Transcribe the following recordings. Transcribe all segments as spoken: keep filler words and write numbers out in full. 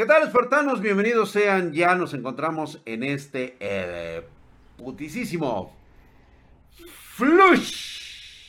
¿Qué tal, espartanos? Bienvenidos sean. Ya nos encontramos en este eh, putisísimo Flush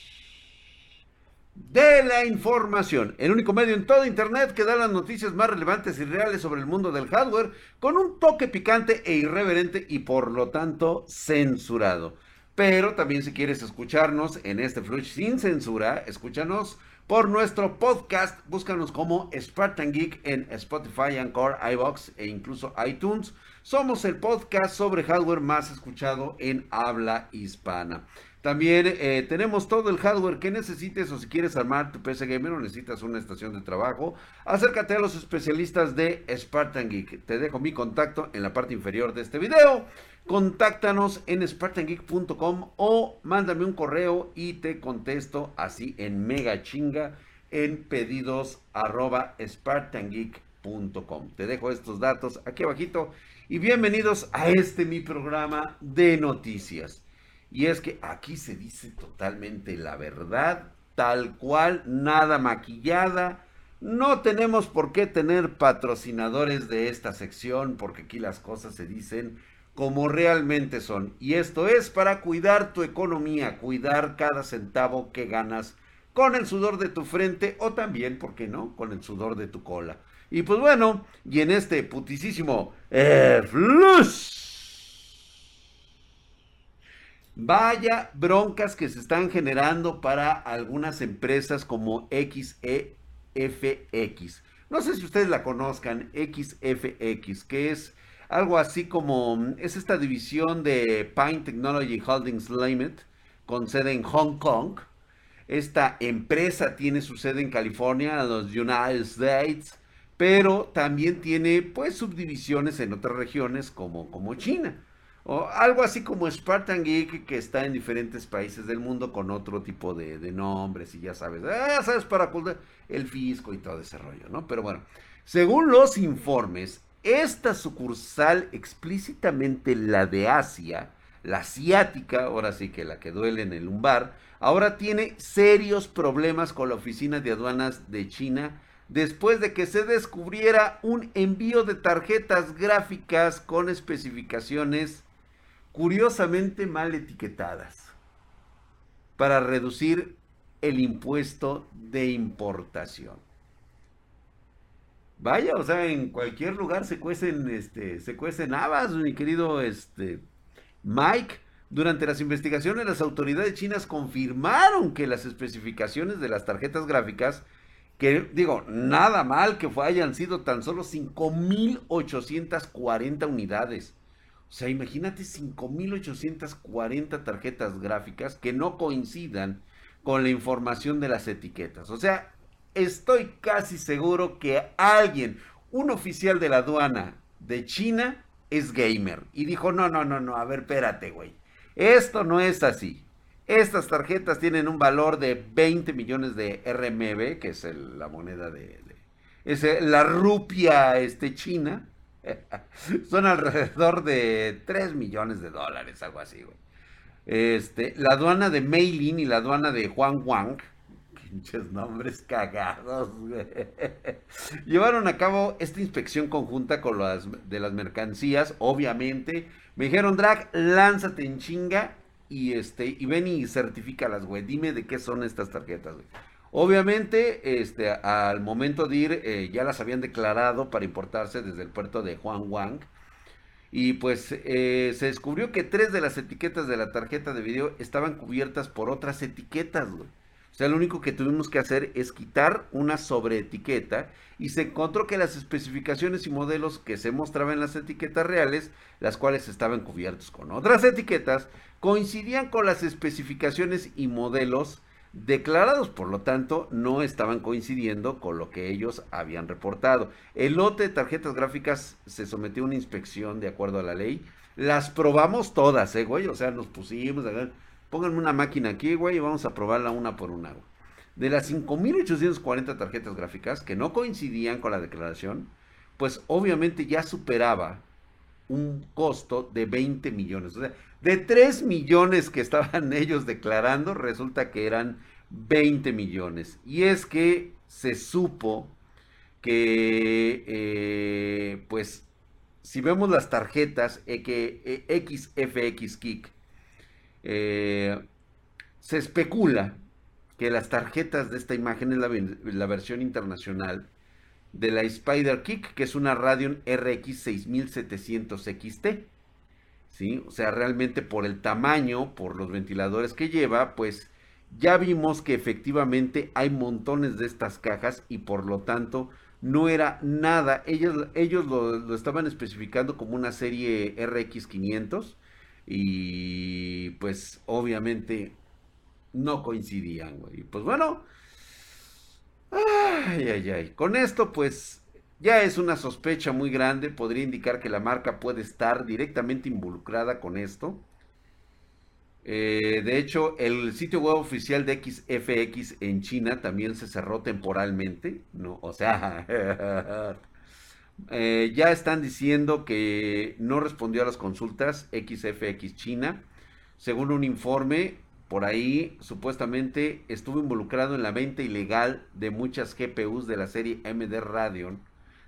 de la información. El único medio en todo internet que da las noticias más relevantes y reales sobre el mundo del hardware, con un toque picante e irreverente y por lo tanto censurado. Pero también, si quieres escucharnos en este Flush sin censura, escúchanos por nuestro podcast. Búscanos como Spartan Geek en Spotify, Anchor, iVoox e incluso iTunes. Somos el podcast sobre hardware más escuchado en habla hispana. También eh, tenemos todo el hardware que necesites, o si quieres armar tu P C Gamer o necesitas una estación de trabajo, acércate a los especialistas de Spartan Geek. Te dejo mi contacto en la parte inferior de este video. Contáctanos en spartan geek punto com o mándame un correo y te contesto así en mega chinga en pedidos arroba spartan geek punto com. Te dejo estos datos aquí abajito y bienvenidos a este mi programa de noticias. Y es que aquí se dice totalmente la verdad, tal cual, nada maquillada. No tenemos por qué tener patrocinadores de esta sección porque aquí las cosas se dicen como realmente son. Y esto es para cuidar tu economía, cuidar cada centavo que ganas con el sudor de tu frente o también, ¿por qué no?, con el sudor de tu cola. Y pues bueno, y en este putisísimo eh, Flush, vaya broncas que se están generando para algunas empresas como X F X. No sé si ustedes la conozcan, X F X, que es algo así como, es esta división de Pine Technology Holdings Limited, con sede en Hong Kong. Esta empresa tiene su sede en California, en los United States, pero también tiene pues subdivisiones en otras regiones como, como China. O algo así como Spartan Geek, que está en diferentes países del mundo con otro tipo de, de nombres y ya sabes, ya sabes, para ocultar el fisco y todo ese rollo, ¿no? Pero bueno, según los informes, esta sucursal, explícitamente la de Asia, la asiática, ahora sí que la que duele en el lumbar, ahora tiene serios problemas con la oficina de aduanas de China después de que se descubriera un envío de tarjetas gráficas con especificaciones curiosamente mal etiquetadas para reducir el impuesto de importación. Vaya, o sea, en cualquier lugar se cuecen, este, se cuecen habas, mi querido este, Mike. Durante las investigaciones, las autoridades chinas confirmaron que las especificaciones de las tarjetas gráficas, que digo, nada mal que fue, hayan sido tan solo cinco mil ochocientas cuarenta unidades. O sea, imagínate cinco mil ochocientas cuarenta tarjetas gráficas que no coincidan con la información de las etiquetas. O sea, estoy casi seguro que alguien, un oficial de la aduana de China, es gamer. Y dijo, no, no, no, no, a ver, espérate, güey. Esto no es así. Estas tarjetas tienen un valor de veinte millones de R M B, que es el, la moneda de... de es el, la rupia este, china. Son alrededor de tres millones de dólares, algo así, güey. Este, la aduana de Meilin y la aduana de Huangwang, pinches nombres cagados, güey, llevaron a cabo esta inspección conjunta con las de las mercancías. Obviamente me dijeron, Drag, lánzate en chinga y este y ven y certifícalas, güey, dime de qué son estas tarjetas, güey. Obviamente este al momento de ir eh, ya las habían declarado para importarse desde el puerto de Huangwang. Y pues eh, se descubrió que tres de las etiquetas de la tarjeta de video estaban cubiertas por otras etiquetas, güey. O sea, lo único que tuvimos que hacer es quitar una sobreetiqueta y se encontró que las especificaciones y modelos que se mostraban en las etiquetas reales, las cuales estaban cubiertas con otras etiquetas, coincidían con las especificaciones y modelos declarados, por lo tanto, no estaban coincidiendo con lo que ellos habían reportado. El lote de tarjetas gráficas se sometió a una inspección de acuerdo a la ley. Las probamos todas, ¿eh, güey? O sea, nos pusimos a ver... Pónganme una máquina aquí, güey, y vamos a probarla una por una, güey. De las cinco mil ochocientas cuarenta tarjetas gráficas que no coincidían con la declaración, pues obviamente ya superaba un costo de veinte millones. O sea, de tres millones que estaban ellos declarando, resulta que eran veinte millones. Y es que se supo que eh, pues si vemos las tarjetas eh, que eh, X F X Kick, eh, se especula que las tarjetas de esta imagen es la, la versión internacional de la Spider Kick, que es una Radeon R X seis mil setecientos X T. ¿Sí? O sea, realmente por el tamaño, por los ventiladores que lleva, pues ya vimos que efectivamente hay montones de estas cajas y por lo tanto no era nada. Ellos, ellos lo, lo estaban especificando como una serie R X quinientos y pues obviamente no coincidían, güey. Pues bueno, ay, ay, ay. Con esto pues ya es una sospecha muy grande, podría indicar que la marca puede estar directamente involucrada con esto. Eh, de hecho, el sitio web oficial de X F X en China también se cerró temporalmente, ¿no? O sea, eh, ya están diciendo que no respondió a las consultas X F X China. Según un informe, por ahí supuestamente estuvo involucrado en la venta ilegal de muchas G P Us de la serie M D Radeon,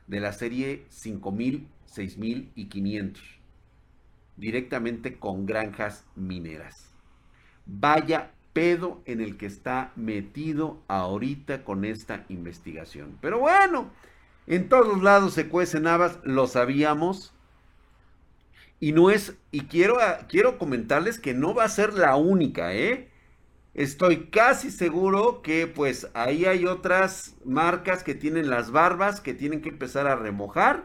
de la serie cinco mil, seis mil y quinientos, directamente con granjas mineras. Vaya pedo en el que está metido ahorita con esta investigación. Pero bueno, en todos lados se cuecen habas, lo sabíamos. Y no es, y quiero, quiero comentarles que no va a ser la única, ¿eh? Estoy casi seguro que pues ahí hay otras marcas que tienen las barbas, que tienen que empezar a remojar,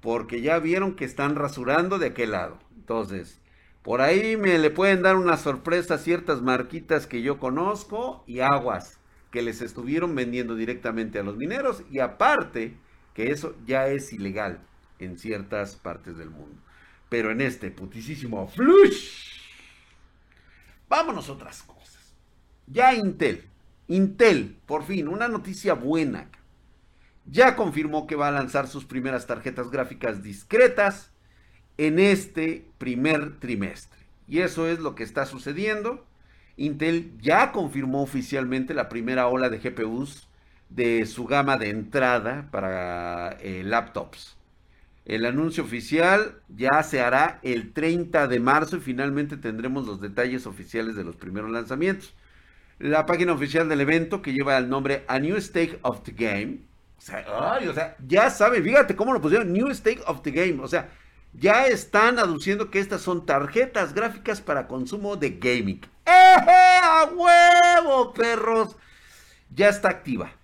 porque ya vieron que están rasurando de aquel lado. Entonces, por ahí me le pueden dar una sorpresa a ciertas marquitas que yo conozco y aguas, que les estuvieron vendiendo directamente a los mineros, y aparte que eso ya es ilegal en ciertas partes del mundo. Pero en este putisísimo Flush, vámonos a otras cosas. Ya Intel, Intel, por fin, una noticia buena. Ya confirmó que va a lanzar sus primeras tarjetas gráficas discretas en este primer trimestre. Y eso es lo que está sucediendo. Intel ya confirmó oficialmente la primera ola de G P Us de su gama de entrada para eh, laptops. El anuncio oficial ya se hará el treinta de marzo y finalmente tendremos los detalles oficiales de los primeros lanzamientos. La página oficial del evento, que lleva el nombre A New Stake of the Game. O sea, ay, o sea, ya saben, fíjate cómo lo pusieron, New Stake of the Game. O sea, ya están aduciendo que estas son tarjetas gráficas para consumo de gaming. ¡Eje! ¡A huevo, perros! Ya está activa.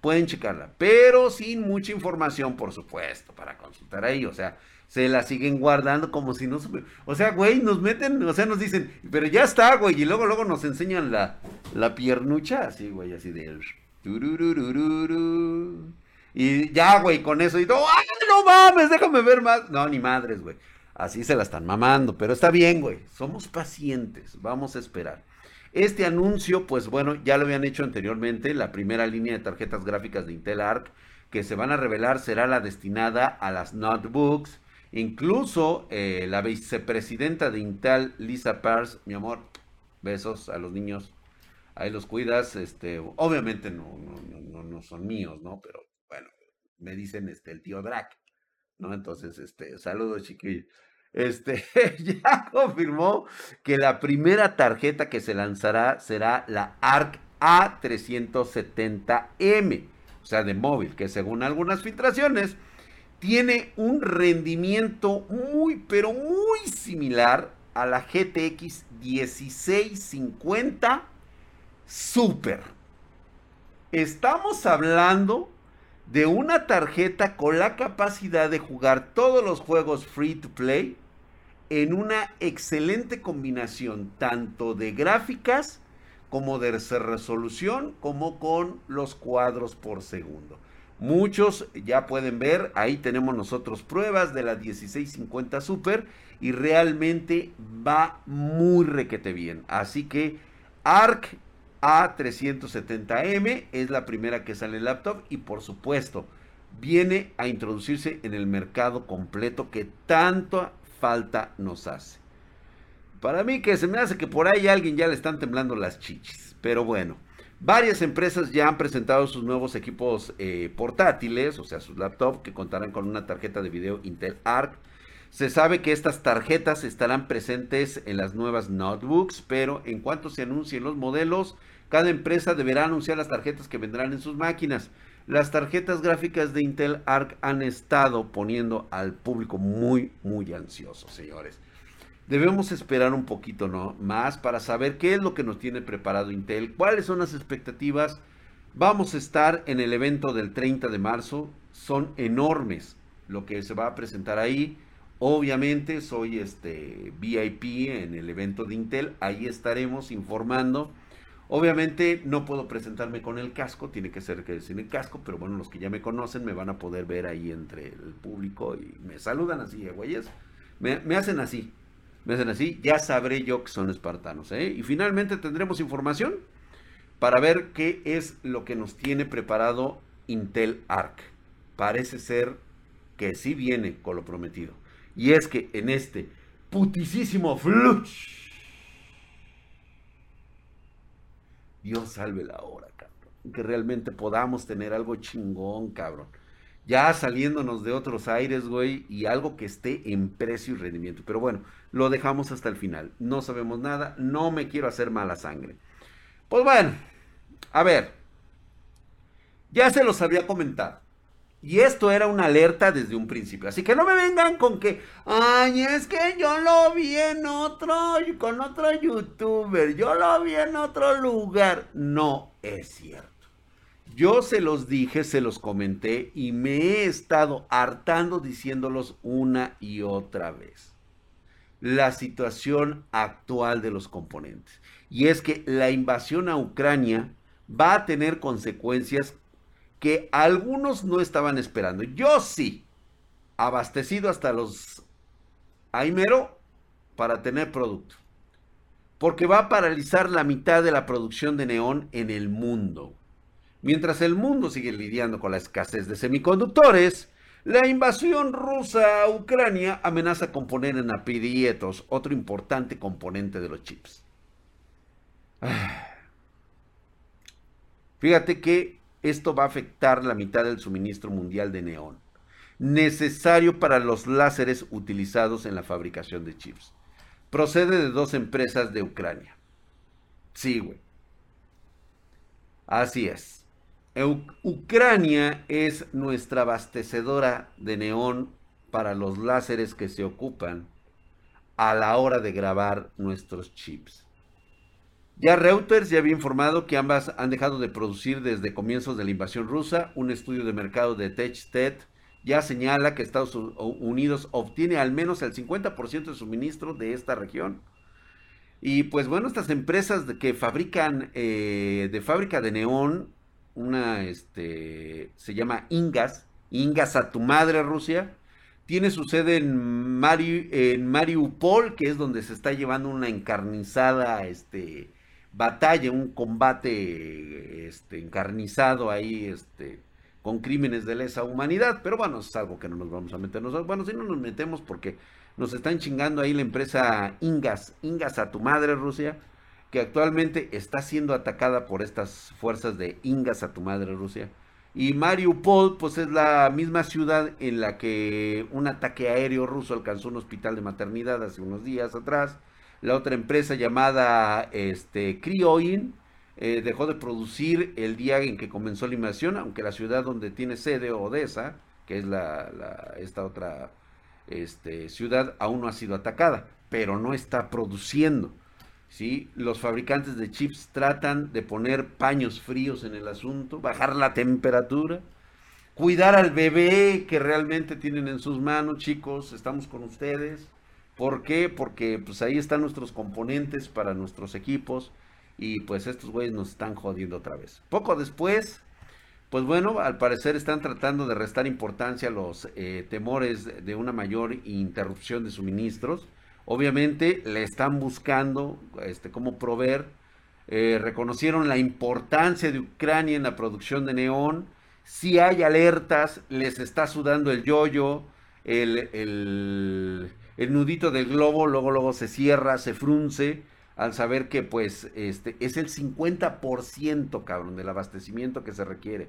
Pueden checarla, pero sin mucha información, por supuesto, para consultar ahí. O sea, se la siguen guardando como si no... O sea, güey, nos meten, o sea, nos dicen, pero ya está, güey. Y luego, luego nos enseñan la, la piernucha, así, güey, así de... Y ya, güey, con eso. Y todo, ¡ay, no mames! Déjame ver más. No, ni madres, güey. Así se la están mamando, pero está bien, güey. Somos pacientes, vamos a esperar. Este anuncio, pues bueno, ya lo habían hecho anteriormente. La primera línea de tarjetas gráficas de Intel Arc que se van a revelar será la destinada a las notebooks. Incluso eh, la vicepresidenta de Intel, Lisa Pearce, mi amor, besos a los niños, ahí los cuidas. Este, obviamente no, no, no, no son míos, ¿no? Pero bueno, me dicen este, el tío Drac, ¿no? Entonces, este, saludos, chiquillos. Este, ya confirmó que la primera tarjeta que se lanzará será la Arc A trescientos setenta M, o sea, de móvil, que según algunas filtraciones tiene un rendimiento muy, pero muy similar a la G T X mil seiscientos cincuenta Super. Estamos hablando de una tarjeta con la capacidad de jugar todos los juegos free to play en una excelente combinación tanto de gráficas como de resolución, como con los cuadros por segundo. Muchos ya pueden ver, ahí tenemos nosotros pruebas de la mil seiscientos cincuenta Super y realmente va muy requete bien. Así que Arc A trescientos setenta M es la primera que sale el laptop y por supuesto viene a introducirse en el mercado completo que tanta falta nos hace. Para mí que se me hace que por ahí a alguien ya le están temblando las chichis, pero bueno, Varias empresas ya han presentado sus nuevos equipos eh, portátiles, o sea, sus laptops, que contarán con una tarjeta de video Intel Arc. Se sabe que estas tarjetas estarán presentes en las nuevas notebooks, pero en cuanto se anuncien los modelos, cada empresa deberá anunciar las tarjetas que vendrán en sus máquinas. Las tarjetas gráficas de Intel Arc han estado poniendo al público muy, muy ansioso, señores. Debemos esperar un poquito, ¿no?, más para saber qué es lo que nos tiene preparado Intel, cuáles son las expectativas. Vamos a estar en el evento del treinta de marzo, son enormes lo que se va a presentar ahí. Obviamente soy este V I P en el evento de Intel, ahí estaremos informando. Obviamente no puedo presentarme con el casco, tiene que ser que sin el casco, pero bueno, los que ya me conocen me van a poder ver ahí entre el público y me saludan así, ¿eh, güeyes? Me, me hacen así. Me hacen así, ya sabré yo que son espartanos, ¿eh? Y finalmente tendremos información para ver qué es lo que nos tiene preparado Intel Arc. Parece ser que sí viene con lo prometido. Y es que en este putisísimo Flush, Dios salve la hora, cabrón. Que realmente podamos tener algo chingón, cabrón. Ya saliéndonos de otros aires, güey, y algo que esté en precio y rendimiento. Pero bueno, lo dejamos hasta el final. No sabemos nada, no me quiero hacer mala sangre. Pues bueno, a ver. Ya se los había comentado. Y esto era una alerta desde un principio. Así que no me vengan con que, ay, es que yo lo vi en otro, con otro youtuber. Yo lo vi en otro lugar. No es cierto. Yo se los dije, se los comenté y me he estado hartando diciéndolos una y otra vez. La situación actual de los componentes. Y es que la invasión a Ucrania va a tener consecuencias que algunos no estaban esperando. Yo sí, abastecido hasta los aimero para tener producto. Porque va a paralizar la mitad de la producción de neón en el mundo. Mientras el mundo sigue lidiando con la escasez de semiconductores, la invasión rusa a Ucrania amenaza con poner en aprietos otro importante componente de los chips. Fíjate que esto va a afectar la mitad del suministro mundial de neón, necesario para los láseres utilizados en la fabricación de chips. Procede de dos empresas de Ucrania. Sí, güey. Así es. Ucrania es nuestra abastecedora de neón para los láseres que se ocupan a la hora de grabar nuestros chips. Ya Reuters ya había informado que ambas han dejado de producir desde comienzos de la invasión rusa. Un estudio de mercado de TechStat ya señala que Estados Unidos obtiene al menos el cincuenta por ciento de suministro de esta región. Y pues bueno, estas empresas que fabrican eh, de fábrica de neón, una este se llama Ingas, Ingas a tu madre Rusia, tiene su sede en, Mari, en Mariupol, que es donde se está llevando una encarnizada este, batalla, un combate este, encarnizado ahí este, con crímenes de lesa humanidad, pero bueno, es algo que no nos vamos a meter nosotros, bueno, si no nos metemos porque nos están chingando ahí la empresa Ingas, Ingas a tu madre Rusia, que actualmente está siendo atacada por estas fuerzas de Ingas a tu madre Rusia. Y Mariupol, pues es la misma ciudad en la que un ataque aéreo ruso alcanzó un hospital de maternidad hace unos días atrás. La otra empresa llamada este, Kriolin eh, dejó de producir el día en que comenzó la invasión, aunque la ciudad donde tiene sede, Odessa, que es la, la, esta otra este, ciudad, aún no ha sido atacada, pero no está produciendo. ¿Sí? Los fabricantes de chips tratan de poner paños fríos en el asunto, bajar la temperatura, cuidar al bebé que realmente tienen en sus manos, chicos, estamos con ustedes. ¿Por qué? Porque pues ahí están nuestros componentes para nuestros equipos y pues estos güeyes nos están jodiendo otra vez. Poco después, pues bueno, al parecer están tratando de restar importancia a los eh, temores de una mayor interrupción de suministros. Obviamente le están buscando este, cómo proveer. Eh, reconocieron la importancia de Ucrania en la producción de neón. Si hay alertas, les está sudando el yoyo, el, el, el nudito del globo, luego luego se cierra, se frunce. al saber que pues este es el cincuenta por ciento, cabrón, del abastecimiento que se requiere.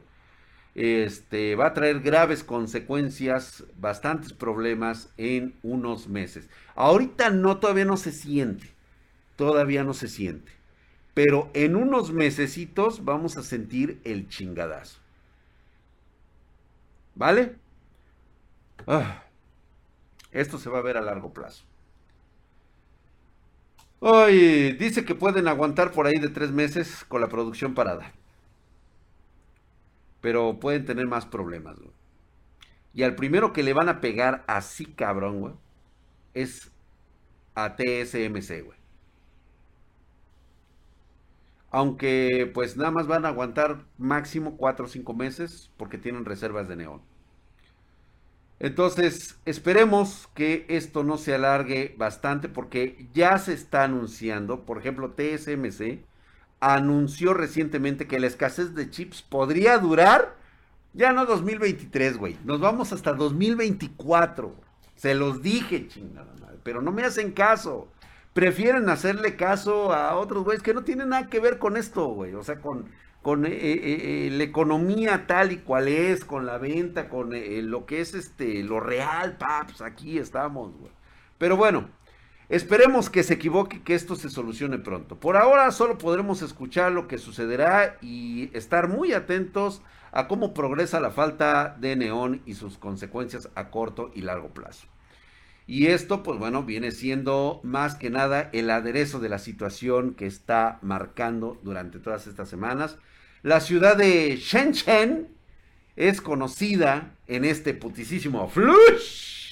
Este va a traer graves consecuencias, bastantes problemas en unos meses. Ahorita no, todavía no se siente, todavía no se siente, pero en unos mesecitos vamos a sentir el chingadazo, ¿vale? Ah, esto se va a ver a largo plazo. Oye, dice que pueden aguantar por ahí de tres meses con la producción parada, pero pueden tener más problemas, güey. Y al primero que le van a pegar así, cabrón, güey, es a T S M C, güey. Aunque, pues, nada más van a aguantar máximo cuatro o cinco meses porque tienen reservas de neón. Entonces, esperemos que esto no se alargue bastante, porque ya se está anunciando. Por ejemplo, T S M C anunció recientemente que la escasez de chips podría durar, ya no dos mil veintitrés, güey, nos vamos hasta dos mil veinticuatro. Se los dije, chingada madre, pero no me hacen caso. Prefieren hacerle caso a otros güeyes que no tienen nada que ver con esto, güey. O sea, con, con eh, eh, eh, la economía tal y cual es, con la venta, con eh, lo que es este, lo real, paps, aquí estamos, güey. Pero bueno, esperemos que se equivoque, que esto se solucione pronto. Por ahora solo podremos escuchar lo que sucederá y estar muy atentos a cómo progresa la falta de neón y sus consecuencias a corto y largo plazo. Y esto, pues bueno, viene siendo más que nada el aderezo de la situación que está marcando durante todas estas semanas. La ciudad de Shenzhen es conocida en este putisísimo Flush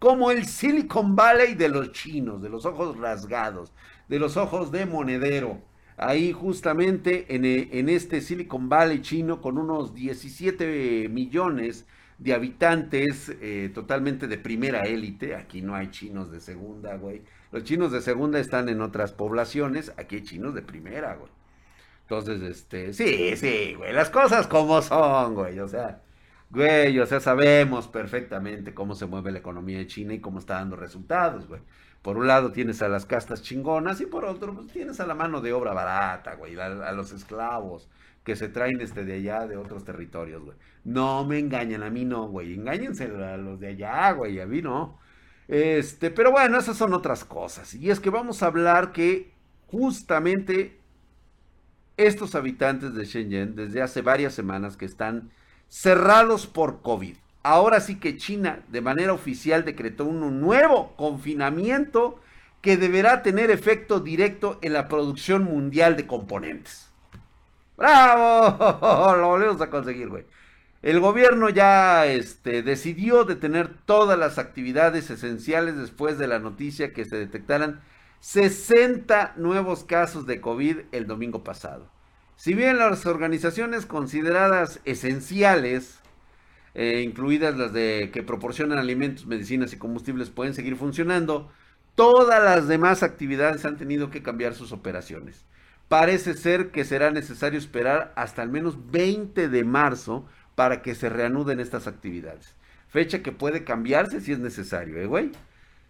como el Silicon Valley de los chinos, de los ojos rasgados, de los ojos de monedero. Ahí justamente en, en este Silicon Valley chino, con unos diecisiete millones de habitantes, eh, totalmente de primera élite. Aquí no hay chinos de segunda, güey. Los chinos de segunda están en otras poblaciones, aquí hay chinos de primera, güey. Entonces, este, sí, sí, güey, las cosas como son, güey, o sea... Güey, o sea, sabemos perfectamente cómo se mueve la economía de China y cómo está dando resultados, güey. Por un lado tienes a las castas chingonas y por otro pues, tienes a la mano de obra barata, güey, a, a los esclavos que se traen este de allá, de otros territorios, güey. No me engañan, a mí no, güey, engáñense a los de allá, güey, a mí no. Este, pero bueno, esas son otras cosas. Y es que vamos a hablar que justamente estos habitantes de Shenzhen, desde hace varias semanas que están... cerrados por COVID. Ahora sí que China de manera oficial decretó un nuevo confinamiento que deberá tener efecto directo en la producción mundial de componentes. ¡Bravo! Lo volvemos a conseguir, güey. El gobierno ya este, decidió detener todas las actividades esenciales después de la noticia que se detectaran sesenta nuevos casos de COVID el domingo pasado. Si bien las organizaciones consideradas esenciales, eh, incluidas las de que proporcionan alimentos, medicinas y combustibles, pueden seguir funcionando, todas las demás actividades han tenido que cambiar sus operaciones. Parece ser que será necesario esperar hasta al menos veinte de marzo para que se reanuden estas actividades. Fecha que puede cambiarse si es necesario, ¿eh, güey?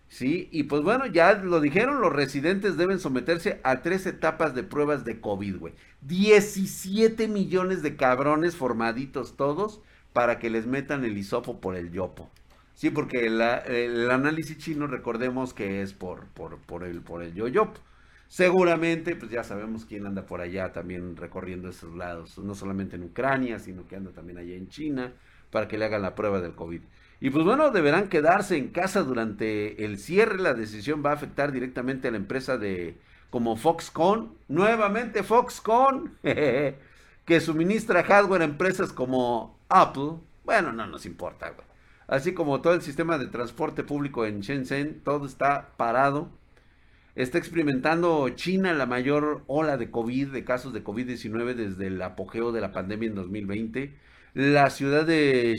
Sí, y pues bueno, ya lo dijeron, los residentes deben someterse a tres etapas de pruebas de COVID, güey. diecisiete millones de cabrones formaditos todos para que les metan el hisopo por el yopo. Sí, porque la, el análisis chino, recordemos que es por, por, por el, por el yoyopo. Seguramente, pues ya sabemos quién anda por allá también recorriendo esos lados, no solamente en Ucrania, sino que anda también allá en China, para que le hagan la prueba del COVID. Y pues bueno, deberán quedarse en casa durante el cierre. La decisión va a afectar directamente a la empresa de como Foxconn, nuevamente Foxconn, jeje, que suministra hardware a empresas como Apple. Bueno, no nos importa, güey. Así como todo el sistema de transporte público en Shenzhen, todo está parado. Está experimentando China la mayor ola de COVID, de casos de COVID diecinueve desde el apogeo de la pandemia en dos mil veinte. La ciudad de,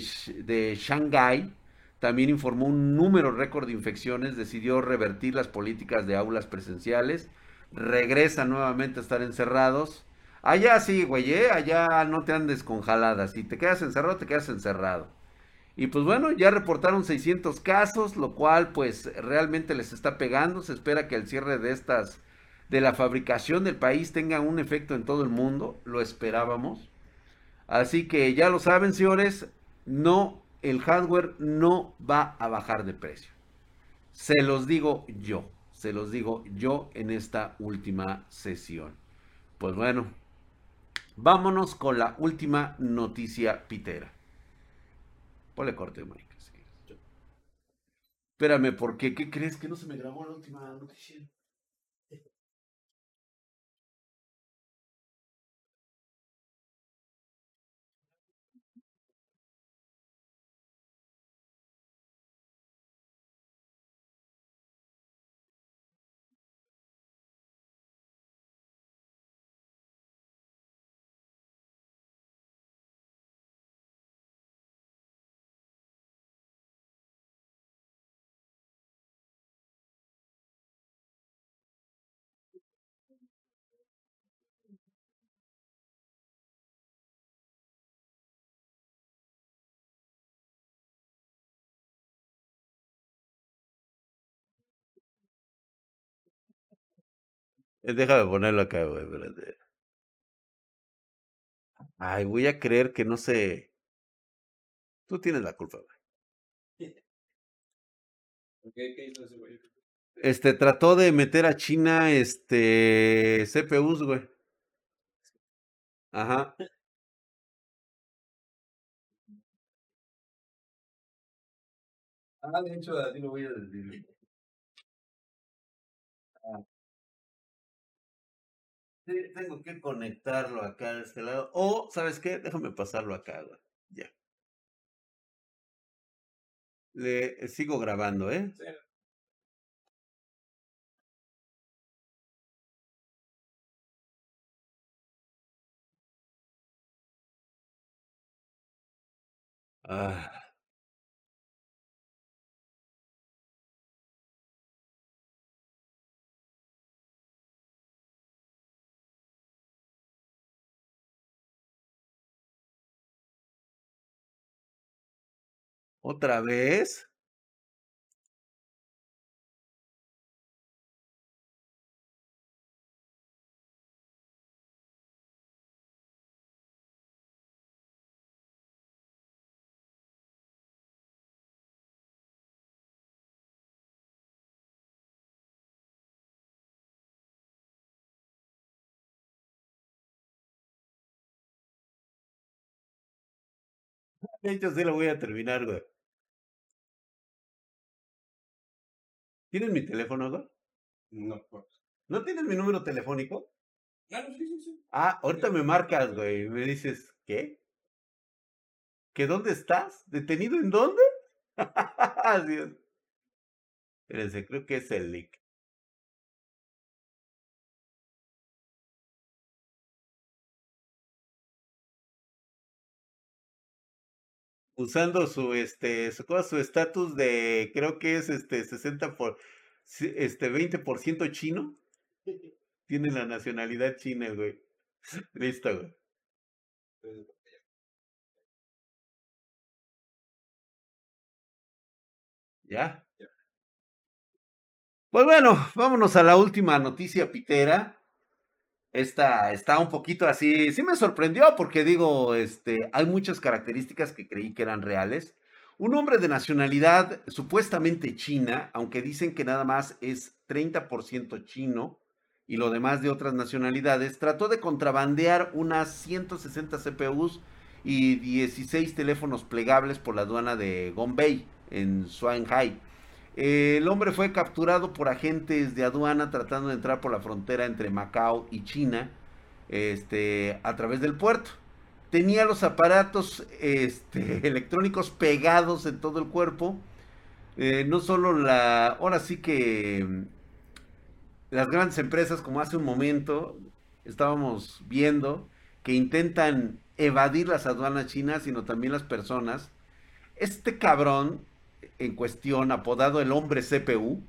de Shanghái también informó un número récord de infecciones, decidió revertir las políticas de aulas presenciales, regresa nuevamente a estar encerrados. Allá sí, güey, ¿eh? Allá no te andes con jaladas, si te quedas encerrado, te quedas encerrado. Y pues bueno, ya reportaron seiscientos casos, lo cual pues realmente les está pegando. Se espera que el cierre de estas, de la fabricación del país, tenga un efecto en todo el mundo, lo esperábamos. Así que ya lo saben, señores, no, el hardware no va a bajar de precio. Se los digo yo, se los digo yo en esta última sesión. Pues bueno, vámonos con la última noticia pitera. Ponle corte, Mike. Sí. Espérame, ¿por qué? ¿Qué crees? ¿Que no se me grabó la última noticia? Déjame ponerlo acá, güey, espérate. Ay, voy a creer que no sé. Tú tienes la culpa, güey. Okay, ¿qué hizo ese güey? Este, trató de meter a China, este, C P Us, güey. Ajá. Ah, de hecho, a ti lo voy a decir. Ah. Sí, tengo que conectarlo acá de este lado. O, ¿sabes qué? Déjame pasarlo acá, güey. Ya. Le eh, sigo grabando, ¿eh? Sí. Ah. ¿Otra vez? De hecho, sí lo voy a terminar, güey. ¿Tienes mi teléfono, güey? No, por favor. ¿No tienes mi número telefónico? Claro, sí, sí, sí. Ah, ahorita sí, me marcas, güey, y me dices, ¿qué? ¿Que dónde estás? ¿Detenido en dónde? Dios. Espérense, creo que es el Lik. Usando su, este, su cosa, su estatus de, creo que es, este, sesenta por, este, veinte por ciento chino. Tiene la nacionalidad china, güey. Listo, güey. ¿Ya? Pues bueno, vámonos a la última noticia pitera. Esta está un poquito así, sí me sorprendió porque digo, este, hay muchas características que creí que eran reales. Un hombre de nacionalidad supuestamente china, aunque dicen que nada más es treinta por ciento chino y lo demás de otras nacionalidades, trató de contrabandear unas ciento sesenta C P Us y dieciséis teléfonos plegables por la aduana de Gongbei, en Shanghái. El hombre fue capturado por agentes de aduana tratando de entrar por la frontera entre Macao y China, este, a través del puerto. Tenía los aparatos este, electrónicos pegados en todo el cuerpo. Eh, no solo la... Ahora sí que las grandes empresas, como hace un momento estábamos viendo, que intentan evadir las aduanas chinas, sino también las personas. Este cabrón en cuestión, apodado el hombre C P U,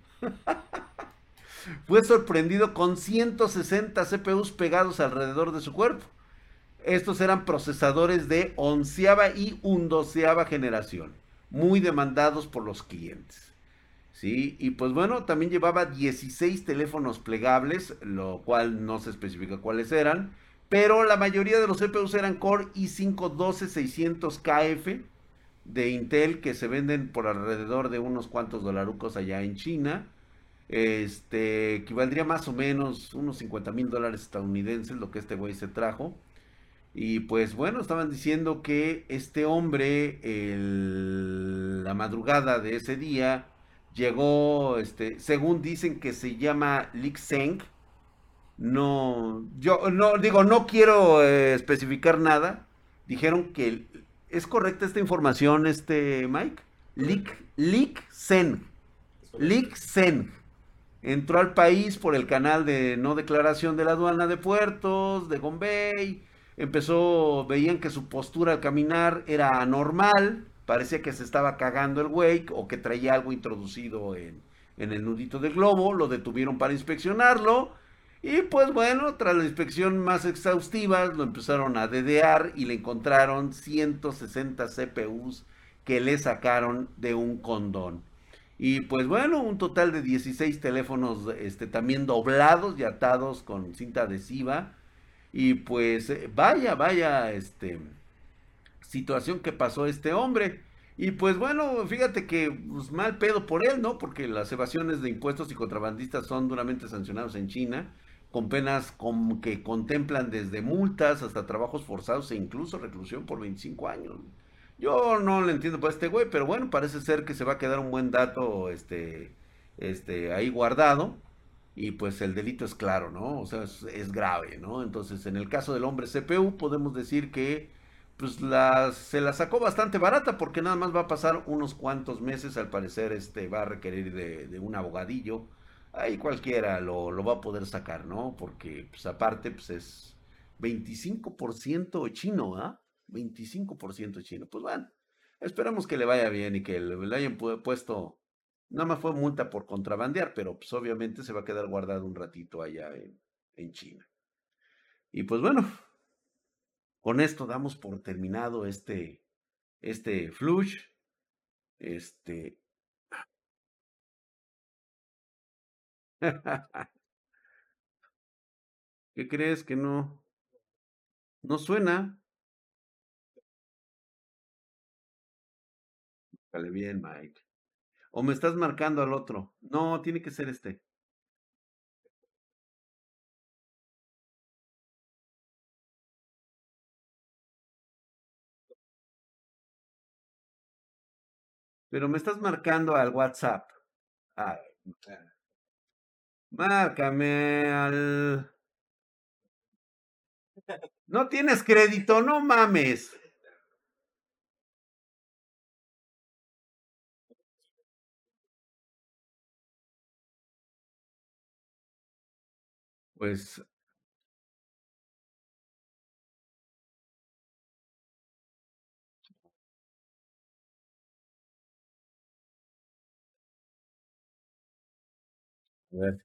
fue sorprendido con ciento sesenta C P Us pegados alrededor de su cuerpo. Estos eran procesadores de onceava y undoceava generación, muy demandados por los clientes, ¿sí? Y pues bueno, también llevaba dieciséis teléfonos plegables, lo cual no se especifica cuáles eran, pero la mayoría de los C P Us eran Core i cinco doce seiscientos K F de Intel, que se venden por alrededor de unos cuantos dolarucos allá en China. Este, equivaldría más o menos unos cincuenta mil dólares estadounidenses, lo que este güey se trajo. Y pues bueno, estaban diciendo que este hombre, el, la madrugada de ese día, llegó, este, según dicen que se llama Lik Xeng. No, yo no digo, no quiero eh, especificar nada. Dijeron que, ¿es correcta esta información, este, Mike? Lik, Lik Xeng. Lik Xeng entró al país por el canal de no declaración de la aduana de puertos de Bombay. Empezó, veían que su postura al caminar era anormal, parecía que se estaba cagando el güey o que traía algo introducido en, en el nudito del globo. Lo detuvieron para inspeccionarlo y pues bueno, tras la inspección más exhaustiva lo empezaron a dedear y le encontraron ciento sesenta C P Us que le sacaron de un condón. Y pues bueno, un total de dieciséis teléfonos este, también doblados y atados con cinta adhesiva. Y pues vaya, vaya este, situación que pasó este hombre. Y pues bueno, fíjate que pues, mal pedo por él, ¿no? Porque las evasiones de impuestos y contrabandistas son duramente sancionados en China, con penas con, que contemplan desde multas hasta trabajos forzados e incluso reclusión por veinticinco años. Yo no le entiendo para este güey, pero bueno, parece ser que se va a quedar un buen dato este, este, ahí guardado. Y pues el delito es claro, ¿no? O sea, es, es grave, ¿no? Entonces, en el caso del hombre C P U, podemos decir que pues la, se la sacó bastante barata, porque nada más va a pasar unos cuantos meses. Al parecer este va a requerir de, de un abogadillo. Ahí cualquiera lo, lo va a poder sacar, ¿no? Porque pues aparte pues es veinticinco por ciento chino, ¿ah? ¿eh? veinticinco por ciento chino. Pues bueno, esperamos que le vaya bien y que le, le hayan pu puesto, nada más fue multa por contrabandear, pero pues obviamente se va a quedar guardado un ratito allá en, en China. Y pues bueno, con esto damos por terminado este, este Flush. Este... ¿Qué crees que no? No suena. Dale bien, Mike. O me estás marcando al otro. No, tiene que ser este. Pero me estás marcando al WhatsApp. Ah, márcame al... No tienes crédito, no mames. Pues, a ver,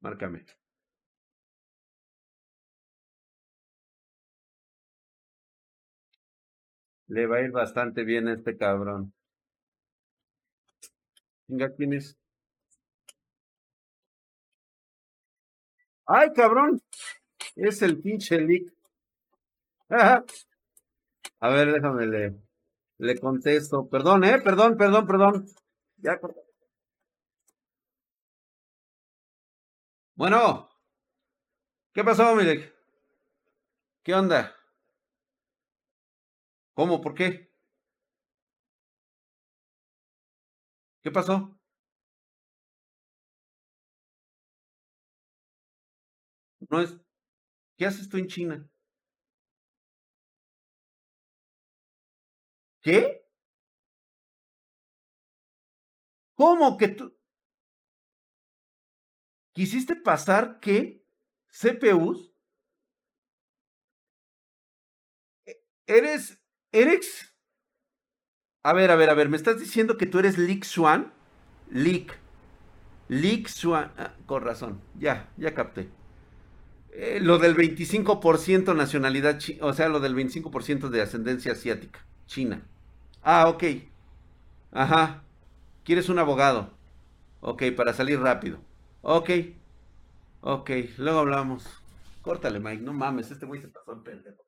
márcame. Le va a ir bastante bien a este cabrón. Venga, ¿quién es? ¡Ay, cabrón! Es el pinche Lik. Ajá. A ver, déjame, le, le contesto. Perdón, eh, perdón, perdón, perdón. Ya. Bueno. ¿Qué pasó, mi Lik? ¿Qué onda? ¿Cómo? ¿Por qué? ¿Qué pasó? No es. ¿Qué haces tú en China? ¿Qué? ¿Cómo que tú quisiste pasar qué? ¿C P Us? ¿Eres Erex? A ver, a ver, a ver, ¿me estás diciendo que tú eres Lik Xeng? Lik. Lik Xeng. Ah, con razón. Ya, ya capté. Eh, lo del veinticinco por ciento nacionalidad, o sea, lo del veinticinco por ciento de ascendencia asiática, China. Ah, ok. Ajá. ¿Quieres un abogado? Ok, para salir rápido. Ok. Ok, luego hablamos. Córtale, Mike, no mames, este güey se pasó en pendejo.